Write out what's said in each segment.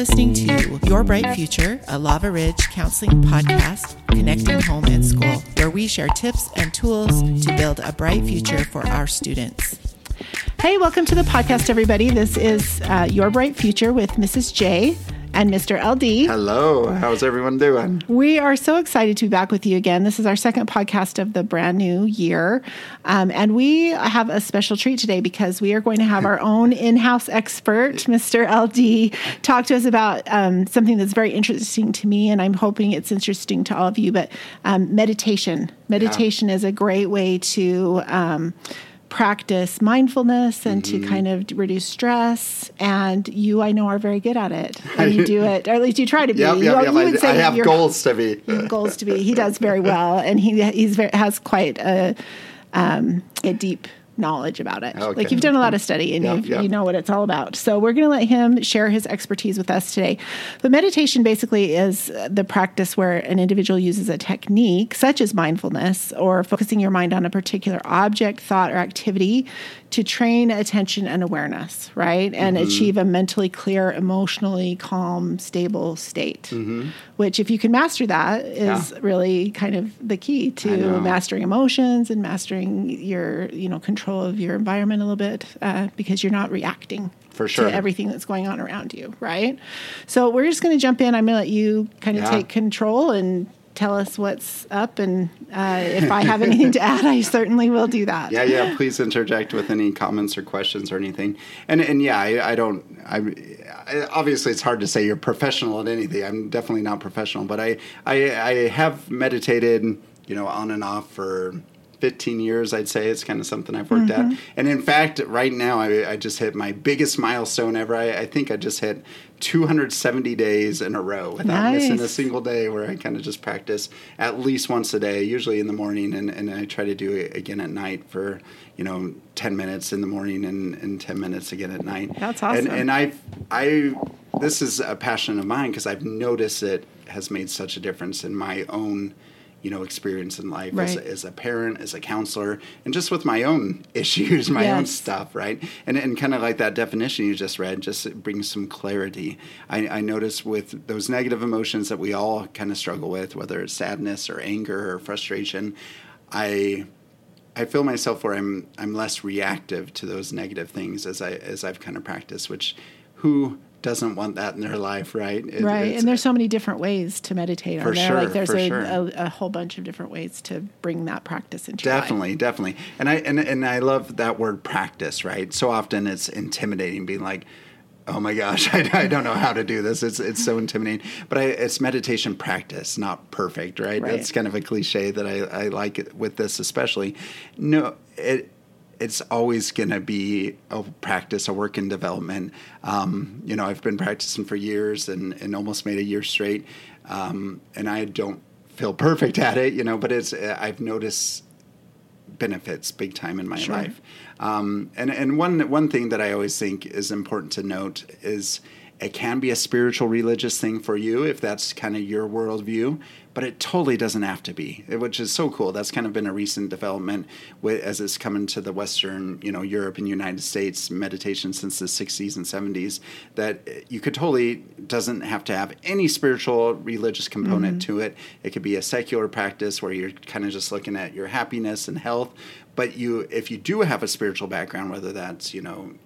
listening to Your Bright Future, a Lava Ridge counseling podcast connecting home and school, where we share tips and tools to build a bright future for our students. Hey, welcome to the podcast, everybody. This is Your Bright Future with Mrs. J and Mr. LD. Hello. How's everyone doing? We are so excited to be back with you again. This is our second podcast of the brand new year. And we have a special treat today because we are going to have our own in-house expert, Mr. LD, talk to us about something that's very interesting to me, and I'm hoping it's interesting to all of you, but meditation. Meditation is a great way to practice mindfulness and to kind of reduce stress. And you, I know, are very good at it. And you do it, or at least you try to be. I have goals to be. You have goals to be. He does very well. And he has quite a deep knowledge about it. Okay. Like, you've done a lot of study and you know what it's all about. So we're going to let him share his expertise with us today. But meditation basically is the practice where an individual uses a technique such as mindfulness or focusing your mind on a particular object, thought, or activity to train attention and awareness, right? And achieve a mentally clear, emotionally calm, stable state, which if you can master that is really kind of the key to mastering emotions and mastering your, control of your environment a little bit, because you're not reacting to everything that's going on around you, right? So we're just going to jump in. I'm going to let you kind of take control and tell us what's up, and if I have anything to add, I certainly will do that. Yeah, please interject with any comments or questions or anything. I obviously it's hard to say you're professional at anything. I'm definitely not professional, but I have meditated, on and off for 15 years, I'd say. It's kind of something I've worked at. And in fact, right now, I just hit my biggest milestone ever. I think I just hit 270 days in a row without missing a single day, where I kind of just practice at least once a day, usually in the morning. And I try to do it again at night for, 10 minutes in the morning and 10 minutes again at night. That's awesome. And I this is a passion of mine because I've noticed it has made such a difference in my own experience in life as a parent, as a counselor, and just with my own issues, my own stuff, right? And kind of like that definition you just read, just brings some clarity. I notice with those negative emotions that we all kind of struggle with, whether it's sadness or anger or frustration, I feel myself where I'm less reactive to those negative things as I've kind of practiced, which who doesn't want that in their life, right? And there's so many different ways to meditate on there. Sure, like there's a whole bunch of different ways to bring that practice into your life. Definitely. And I love that word practice, right? So often it's intimidating, being like, oh my gosh, I don't know how to do this. It's so intimidating. But it's meditation practice, not perfect, right? That's kind of a cliche that I like it with this especially. No, it's always going to be a practice, a work in development. I've been practicing for years and almost made a year straight. And I don't feel perfect at it, but I've noticed benefits big time in my life. And one thing that I always think is important to note is it can be a spiritual, religious thing for you if that's kind of your worldview, but it totally doesn't have to be, which is so cool. That's kind of been a recent development as it's coming to the Western, Europe and United States, meditation since the 60s and 70s, that you could totally doesn't have to have any spiritual, religious component to it. It could be a secular practice where you're kind of just looking at your happiness and health. But if you do have a spiritual background, whether that's,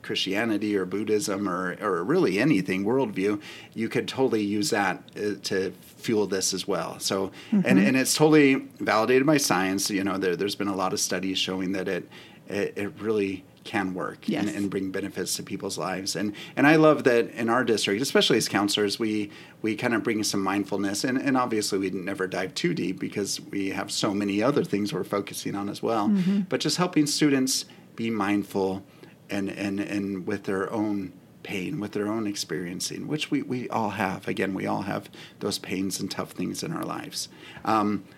Christianity or Buddhism or really anything, worldview, you could totally use that to fuel this as well. So, and it's totally validated by science. There's been a lot of studies showing that it really can work and bring benefits to people's lives. And I love that in our district, especially as counselors, we kind of bring some mindfulness. And obviously, we never dive too deep because we have so many other things we're focusing on as well. But just helping students be mindful and with their own pain, with their own experiencing, which we all have. Again, we all have those pains and tough things in our lives.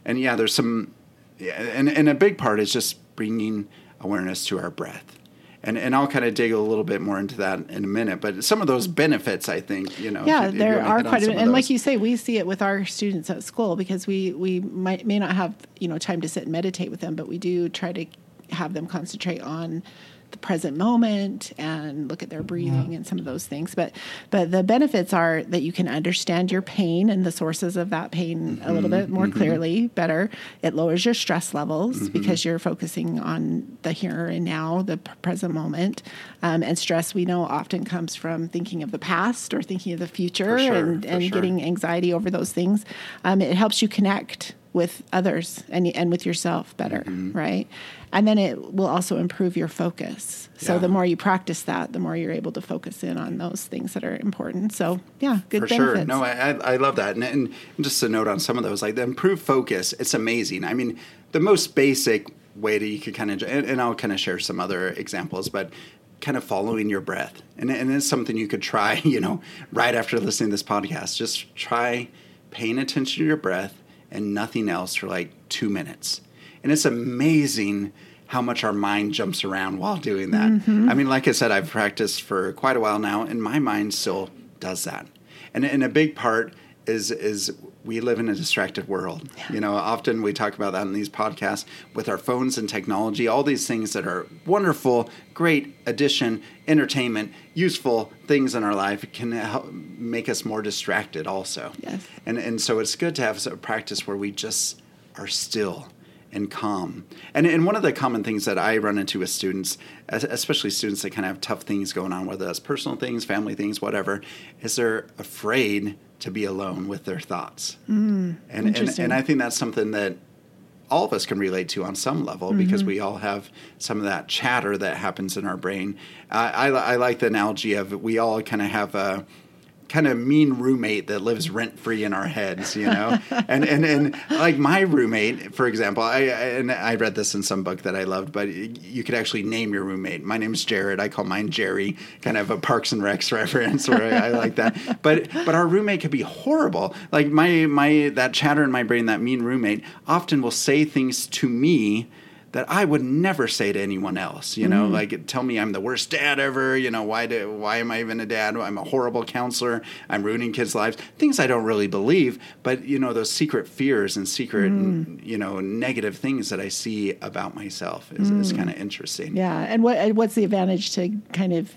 There's some... And a big part is just bringing awareness to our breath. And I'll kind of dig a little bit more into that in a minute. But some of those benefits, I think, there are quite a bit. And like you say, we see it with our students at school because we may not have, time to sit and meditate with them, but we do try to have them concentrate on the present moment and look at their breathing and some of those things. But the benefits are that you can understand your pain and the sources of that pain a little bit more clearly, better. It lowers your stress levels because you're focusing on the here and now, the present moment. And stress, we know, often comes from thinking of the past or thinking of the future and getting anxiety over those things. It helps you connect with others and with yourself better, right? And then it will also improve your focus. So the more you practice that, the more you're able to focus in on those things that are important. So good for benefits. No, I love that. And just a note on some of those, like the improved focus, it's amazing. I mean, the most basic way that you could kind of, and I'll kind of share some other examples, but kind of following your breath. And it's something you could try, right after listening to this podcast, just try paying attention to your breath and nothing else for like 2 minutes. And it's amazing how much our mind jumps around while doing that. I mean, like I said, I've practiced for quite a while now, and my mind still does that. And a big part is we live in a distracted world. Often we talk about that in these podcasts with our phones and technology, all these things that are wonderful, great addition, entertainment, useful things in our life can help make us more distracted also. And so it's good to have a practice where we just are still and calm. And one of the common things that I run into with students, especially students that kind of have tough things going on, whether that's personal things, family things, whatever, is they're afraid to be alone with their thoughts. And I think that's something that all of us can relate to on some level, because we all have some of that chatter that happens in our brain. I like the analogy of we all kind of have a kind of mean roommate that lives rent-free in our heads, and like my roommate, for example, I read this in some book that I loved, but you could actually name your roommate. My name's Jared. I call mine Jerry, kind of a Parks and Rec reference where I like that. But our roommate could be horrible. Like my that chatter in my brain, that mean roommate often will say things to me that I would never say to anyone else, like tell me I'm the worst dad ever, why am I even a dad? I'm a horrible counselor. I'm ruining kids' lives. Things I don't really believe, but those secret fears and secret, negative things that I see about myself is kind of interesting. Yeah. And what's the advantage to kind of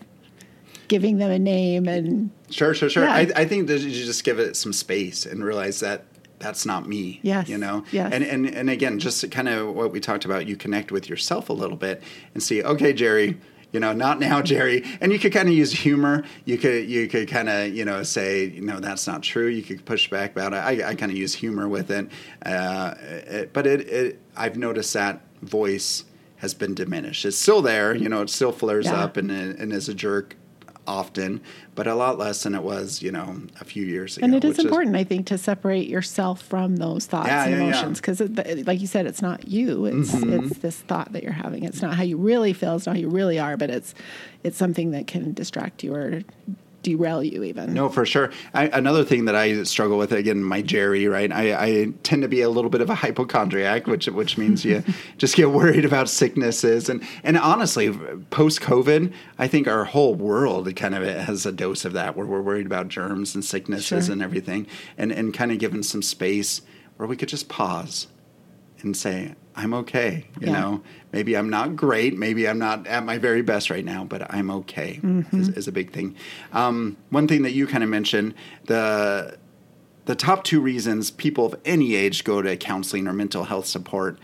giving them a name and. Sure. Yeah. I think that you just give it some space and realize that that's not me, Yes. And again, just kind of what we talked about, you connect with yourself a little bit and see, okay, Jerry, not now, Jerry. And you could kind of use humor. You could kind of, say, that's not true. You could push back about it. I kind of use humor with it. But I've noticed that voice has been diminished. It's still there, it still flares up and is a jerk often, but a lot less than it was, a few years ago. And it is important, I think, to separate yourself from those thoughts and emotions, because, like you said, it's not you. It's it's this thought that you're having. It's not how you really feel. It's not how you really are, but it's something that can distract you or derail you even. No, for sure. Another thing that I struggle with, again, my Jerry, right? I tend to be a little bit of a hypochondriac, which means you just get worried about sicknesses. And honestly, post-COVID, I think our whole world kind of has a dose of that, where we're worried about germs and sicknesses and everything, and kind of given some space where we could just pause and say, I'm okay, maybe I'm not great, maybe I'm not at my very best right now, but I'm okay is a big thing. One thing that you kind of mentioned, the top 2 reasons people of any age go to counseling or mental health support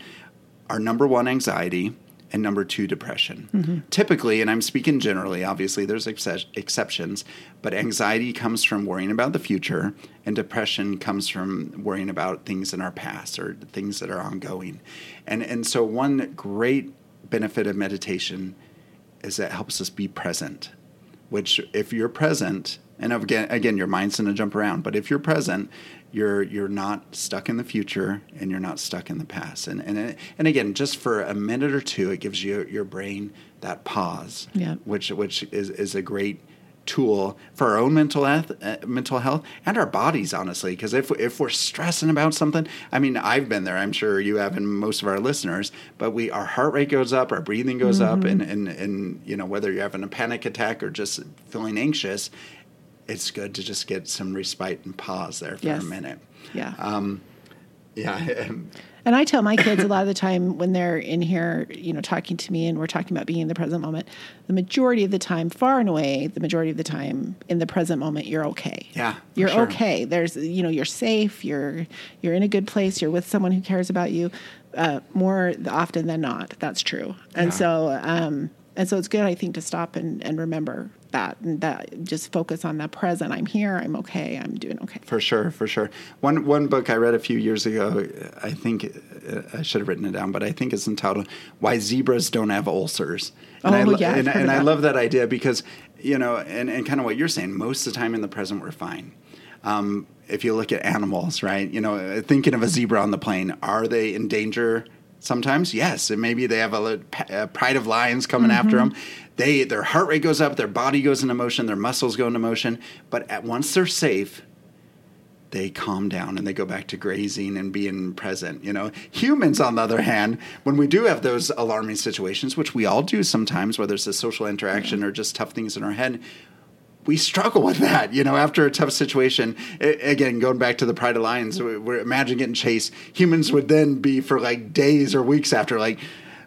are 1, anxiety, and 2, depression. Typically, and I'm speaking generally, obviously there's exceptions, but anxiety comes from worrying about the future, and depression comes from worrying about things in our past or things that are ongoing. And so one great benefit of meditation is that it helps us be present, which if you're present, and again, your mind's going to jump around, but if you're present, you're not stuck in the future and you're not stuck in the past. And again, just for a minute or two, it gives your brain that pause, which is a great tool for our own mental health and our bodies, honestly, because if we're stressing about something, I mean, I've been there, I'm sure you have, and most of our listeners, but our heart rate goes up, our breathing goes up, and whether you're having a panic attack or just feeling anxious, it's good to just get some respite and pause there for a minute. Yeah. And I tell my kids a lot of the time when they're in here, you know, talking to me and we're talking about being in the present moment, the majority of the time, far and away, the majority of the time in the present moment, you're okay. Yeah. You're sure. Okay. There's, you know, you're safe. You're in a good place. You're with someone who cares about you more often than not. That's true. And so it's good, I think, to stop and remember that, and that just focus on that present. I'm here. I'm okay. I'm doing okay. For sure. For sure. One book I read a few years ago, I think I should have written it down, but I think it's entitled Why Zebras Don't Have Ulcers. And I love that idea because, you know, and kind of what you're saying, most of the time in the present, we're fine. If you look at animals, right, you know, thinking of a zebra on the plane, are they in danger? Sometimes, yes. And maybe they have a pride of lions coming mm-hmm. after them. Their heart rate goes up, their body goes into motion, their muscles go into motion. But once they're safe, they calm down and they go back to grazing and being present. You know, humans, on the other hand, when we do have those alarming situations, which we all do sometimes, whether it's a social interaction or just tough things in our head, we struggle with that, you know, after a tough situation. Again, going back to the pride of lions, we're imagine getting chased. Humans would then be for like days or weeks after, like,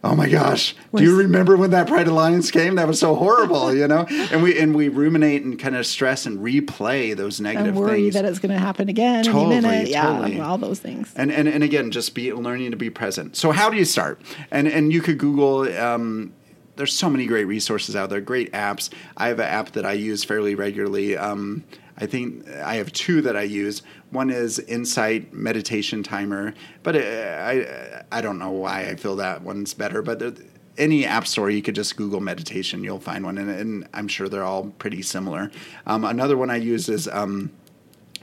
oh my gosh, do you remember when that pride of lions came? That was so horrible, you know? And we ruminate and kind of stress and replay those negative things. And worry that it's going to happen again in a minute. Totally. Yeah, all those things. And again, just learning to be present. So how do you start? And you could Google... There's so many great resources out there, great apps. I have an app that I use fairly regularly. I think I have two that I use. One is Insight Meditation Timer, but I don't know why I feel that one's better. But any app store, you could just Google meditation. You'll find one, and I'm sure they're all pretty similar. Another one I use is...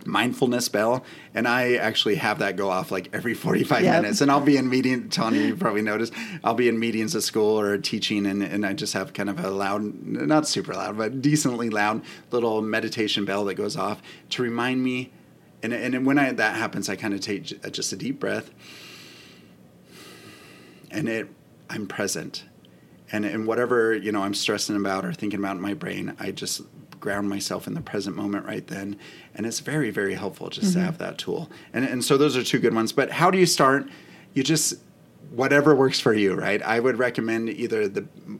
mindfulness bell, and I actually have that go off like every 45 minutes, and I'll be in meetings. Tony, you probably noticed I'll be in meetings at school or teaching, and I just have kind of a loud, not super loud, but decently loud little meditation bell that goes off to remind me. And when that happens, I kind of take just a deep breath, and I'm present, and whatever, you know, I'm stressing about or thinking about in my brain, I just ground myself in the present moment right then. And it's very, very helpful just to have that tool. And so those are two good ones. But how do you start? You just, whatever works for you, right? I would recommend either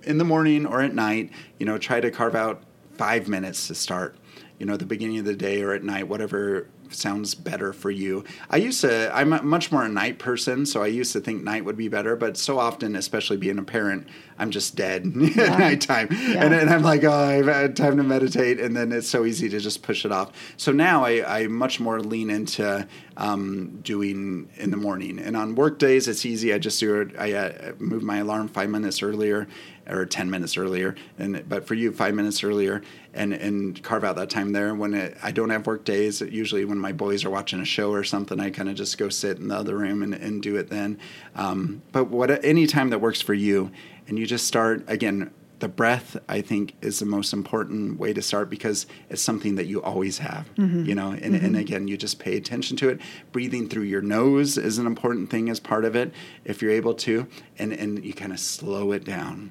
in the morning or at night, you know, try to carve out 5 minutes to start, you know, the beginning of the day or at night, whatever sounds better for you. I'm much more a night person, so I used to think night would be better, but so often, especially being a parent, I'm just dead at nighttime. Yeah. And I'm like, oh, I've had time to meditate, and then it's so easy to just push it off. So now I much more lean into doing in the morning. And on work days, it's easy. I just do it. I move my alarm 5 minutes earlier or 10 minutes earlier. But for you, 5 minutes earlier and carve out that time there. When I don't have work days, usually when my boys are watching a show or something, I kind of just go sit in the other room and do it then. But any time that works for you, and you just start, again, the breath, I think, is the most important way to start because it's something that you always have, you know, and again, you just pay attention to it. Breathing through your nose is an important thing as part of it, if you're able to, and you kind of slow it down.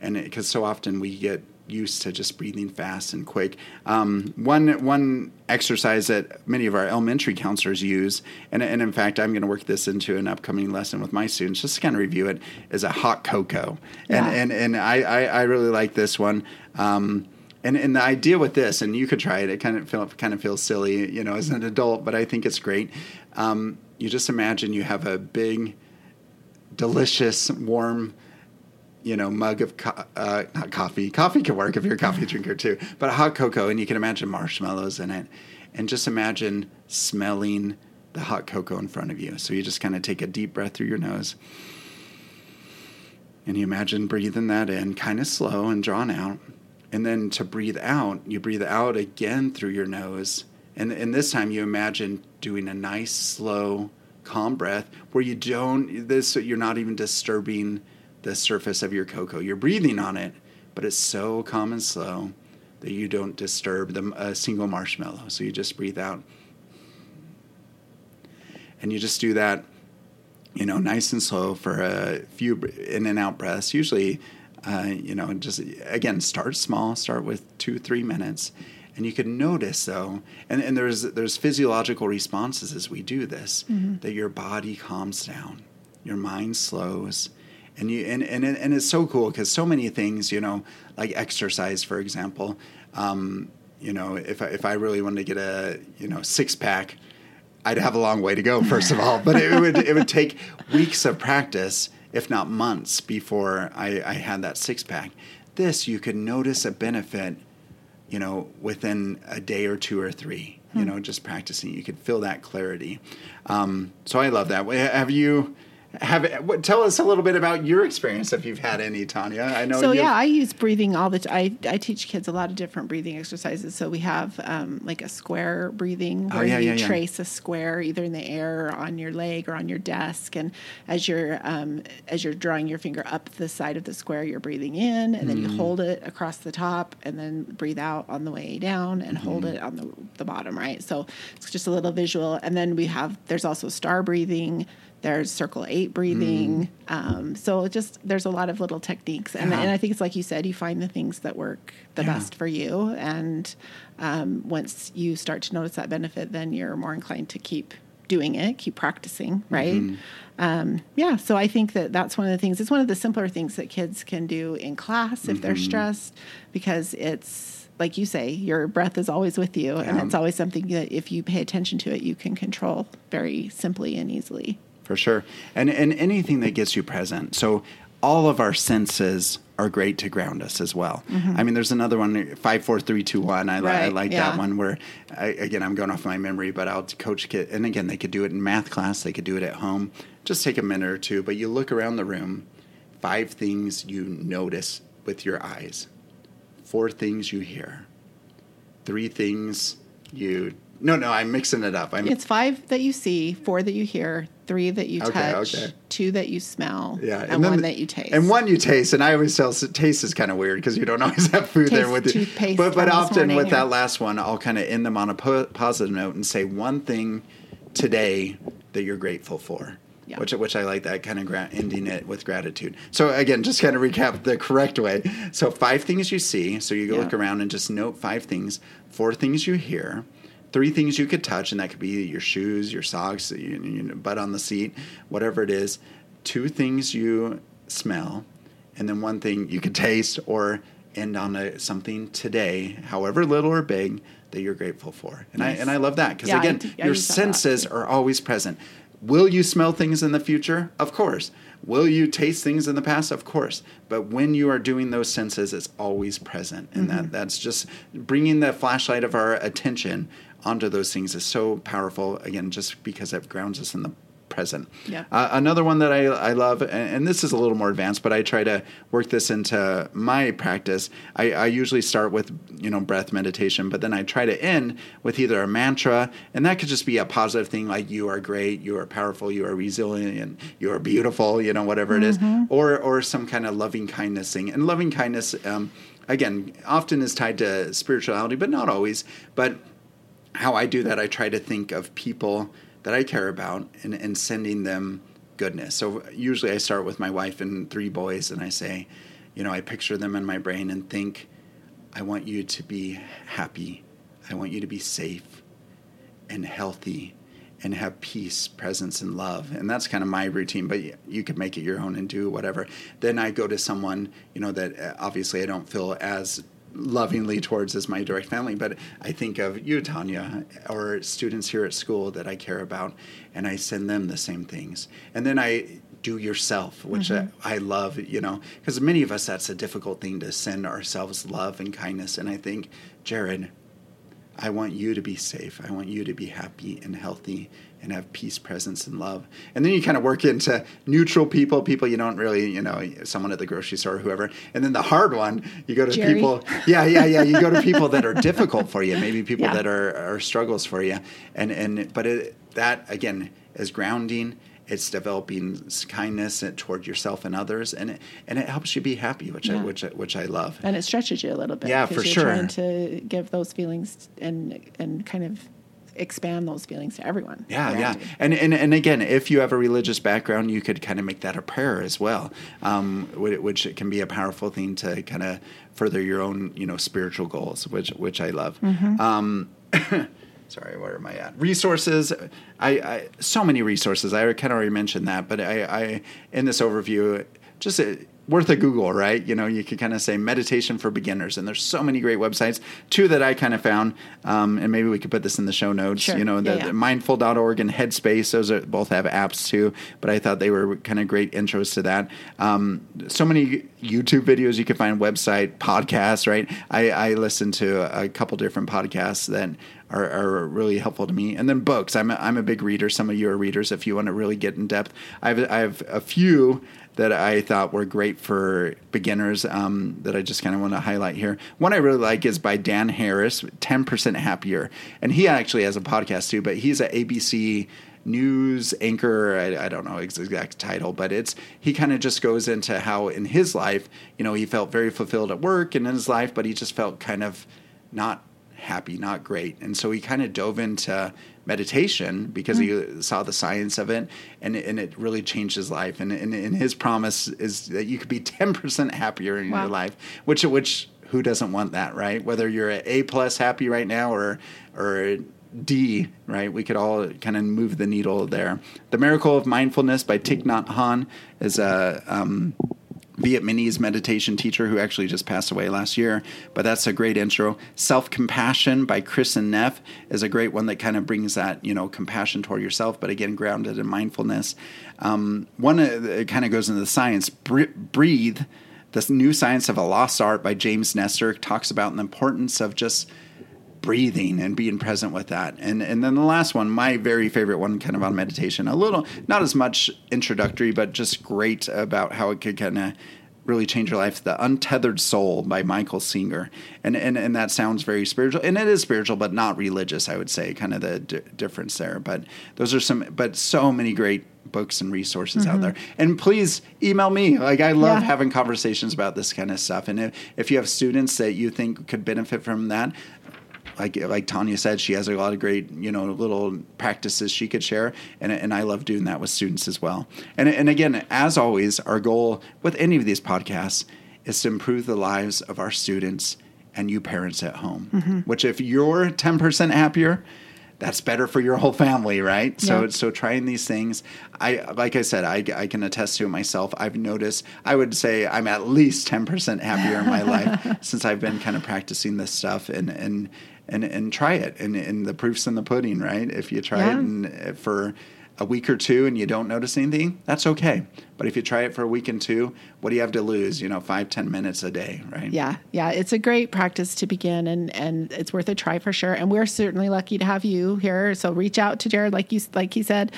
And because so often we get used to just breathing fast and quick. One exercise that many of our elementary counselors use, and in fact, I'm going to work this into an upcoming lesson with my students, just to kind of review it, is a hot cocoa. And I really like this one. And the idea with this, and you could try it, it kind of feels silly, you know, as an adult, but I think it's great. You just imagine you have a big, delicious, warm, you know, mug of not coffee. Coffee can work if you're a coffee drinker too, but hot cocoa, and you can imagine marshmallows in it, and just imagine smelling the hot cocoa in front of you. So you just kind of take a deep breath through your nose, and you imagine breathing that in, kind of slow and drawn out, and then to breathe out, you breathe out again through your nose, and this time you imagine doing a nice, slow, calm breath where you don't you're not even disturbing the surface of your cocoa. You're breathing on it, but it's so calm and slow that you don't disturb a single marshmallow. So you just breathe out, and you just do that, you know, nice and slow for a few in and out breaths. Usually, you know, just again, start small, start with 2-3 minutes. And you can notice, though, and there's physiological responses as we do this, that your body calms down. your mind slows. And you and it's so cool because so many things, you know, like exercise, for example, you know, if I really wanted to get a, you know, six-pack, I'd have a long way to go, first of all. But it would take weeks of practice, if not months, before I had that six-pack. This, you could notice a benefit, you know, within a day or two or three, you know, just practicing. You could feel that clarity. So I love that. Tell us a little bit about your experience, if you've had any, Tanya. I know. So I use breathing all the time. I teach kids a lot of different breathing exercises. So we have like a square breathing where you trace a square either in the air or on your leg or on your desk. And as you're drawing your finger up the side of the square, you're breathing in, and then you hold it across the top, and then breathe out on the way down, and hold it on the bottom, right? So it's just a little visual. And then there's also star breathing. There's circle 8 breathing. So just there's a lot of little techniques. And I think it's like you said, you find the things that work the best for you. And once you start to notice that benefit, then you're more inclined to keep doing it, keep practicing, right? So I think that's one of the things. It's one of the simpler things that kids can do in class if they're stressed, because it's, like you say, your breath is always with you. And it's always something that if you pay attention to it, you can control very simply and easily. For sure. And anything that gets you present. So all of our senses are great to ground us as well. I mean, there's another one, 5, 4, 3, 2, 1. I like that one where, again, I'm going off my memory, but I'll coach kids. And again, they could do it in math class. They could do it at home. Just take a minute or two. But you look around the room, 5 things you notice with your eyes, 4 things you hear, 3 things you... No, I'm mixing it up. It's 5 that you see, 4 that you hear, 3 that you touch, 2 that you smell, and then 1 that you taste. And 1 you taste, and I always tell taste is kind of weird because you don't always have food there with you. But often with that last one, I'll kind of end them on a positive note and say one thing today that you're grateful for. Yeah. Which I like that, kind of ending it with gratitude. So again, just kind of recap the correct way. So 5 things you see. So you go look around and just note 5 things. 4 things you hear. 3 things you could touch, and that could be your shoes, your socks, your butt on the seat, whatever it is. 2 things you smell, and then 1 thing you could taste or end on something today, however little or big, that you're grateful for. And nice. I love that because, again, your senses are always present. Will you smell things in the future? Of course. Will you taste things in the past? Of course. But when you are doing those senses, it's always present. And that's just bringing the flashlight of our attention onto those things is so powerful, again, just because it grounds us in the present. Yeah. Another one that I love, and this is a little more advanced, but I try to work this into my practice. I usually start with, you know, breath meditation, but then I try to end with either a mantra, and that could just be a positive thing like you are great, you are powerful, you are resilient, you are beautiful, you know, whatever it is, or some kind of loving kindness thing. And loving kindness, again, often is tied to spirituality, but not always. But how I do that, I try to think of people that I care about and sending them goodness. So usually I start with my wife and 3 boys, and I say, you know, I picture them in my brain and think, I want you to be happy. I want you to be safe and healthy and have peace, presence, and love. And that's kind of my routine, but you can make it your own and do whatever. Then I go to someone, you know, that obviously I don't feel as lovingly towards as my direct family, but I think of you, Tanya, or students here at school that I care about, and I send them the same things. And then I do yourself, which I love, you know, because many of us, that's a difficult thing to send ourselves love and kindness. And I think, Jared, I want you to be safe. I want you to be happy and healthy and have peace, presence, and love. And then you kind of work into neutral people you don't really, you know, someone at the grocery store or whoever. And then the hard one, you go to Jerry. People. Yeah. You go to people that are difficult for you, maybe people that are struggles for you. But that, again, is grounding. It's developing kindness toward yourself and others, and it helps you be happy, which I love. And it stretches you a little bit. Yeah, for sure. Trying to give those feelings and kind of expand those feelings to everyone. Yeah. And again, if you have a religious background, you could kind of make that a prayer as well, which can be a powerful thing to kind of further your own, you know, spiritual goals, which I love. Sorry, where am I at? Resources. I so many resources. I kind of already mentioned that, but I in this overview, just worth a Google, right? You know, you could kind of say meditation for beginners, and there's so many great websites. Two that I kind of found, and maybe we could put this in the show notes, sure. You know, the mindful.org and Headspace, those are both have apps too, but I thought they were kind of great intros to that. So many YouTube videos you can find, website, podcasts, right? I listened to a couple different podcasts that are really helpful to me. And then books. I'm a big reader. Some of you are readers if you want to really get in depth. I have a few that I thought were great for beginners that I just kind of want to highlight here. One I really like is by Dan Harris, 10% Happier. And he actually has a podcast too, but he's an ABC News anchor. I don't know his exact title, but he kind of just goes into how in his life, you know, he felt very fulfilled at work and in his life, but he just felt kind of not happy, not great. And so he kind of dove into meditation because he saw the science of it, and it really changed his life. And his promise is that you could be 10% happier in your life, which who doesn't want that, right? Whether you're at A+ happy right now or D, right? We could all kind of move the needle there. The Miracle of Mindfulness by Thich Nhat Hanh is a Vietnamese meditation teacher who actually just passed away last year, but that's a great intro. Self-Compassion by Chris and Neff is a great one that kind of brings that, you know, compassion toward yourself, but again, grounded in mindfulness. One that kind of goes into the science, Breathe, this new science of a lost art by James Nestor, talks about the importance of just breathing and being present with that. And then the last one, my very favorite one, kind of on meditation, a little, not as much introductory, but just great about how it could kind of really change your life. The Untethered Soul by Michael Singer. And that sounds very spiritual, and it is spiritual, but not religious, I would say, kind of the difference there. But those are so many great books and resources out there. And please email me. Like, I love having conversations about this kind of stuff. And if you have students that you think could benefit from that, Like Tanya said, she has a lot of great, you know, little practices she could share. And I love doing that with students as well. And again, as always, our goal with any of these podcasts is to improve the lives of our students and you parents at home, which if you're 10% happier, that's better for your whole family, right? Yeah. So trying these things, I can attest to it myself. I've noticed, I would say I'm at least 10% happier in my life since I've been kind of practicing this stuff and try it. And the proof's in the pudding, right? If you try it for a week or two and you don't notice anything, that's okay. But if you try it for a week and two, what do you have to lose? You know, 5-10 minutes a day, right? Yeah. Yeah. It's a great practice to begin, and it's worth a try for sure. And we're certainly lucky to have you here. So reach out to Jared, like he said,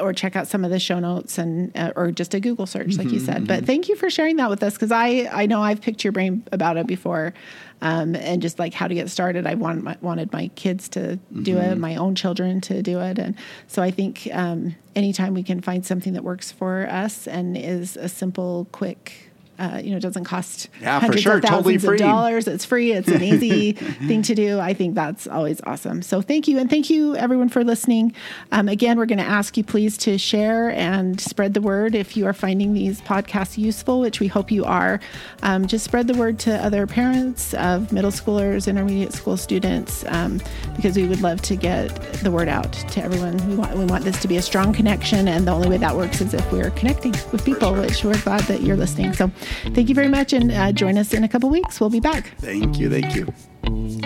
or check out some of the show notes and, or just a Google search, like you said, but thank you for sharing that with us. Cause I know I've picked your brain about it before. And just like how to get started. I wanted my kids to do it, my own children to do it. And so I think, anytime we can find something that works for us and is a simple, quick, doesn't cost hundreds of thousands of dollars. It's free. It's an easy thing to do. I think that's always awesome. So thank you. And thank you everyone for listening. Again, we're going to ask you please to share and spread the word. If you are finding these podcasts useful, which we hope you are, just spread the word to other parents of middle schoolers, intermediate school students, because we would love to get the word out to everyone. We want this to be a strong connection. And the only way that works is if we're connecting with people, which we're glad that you're listening. So thank you very much, and join us in a couple weeks. We'll be back. Thank you.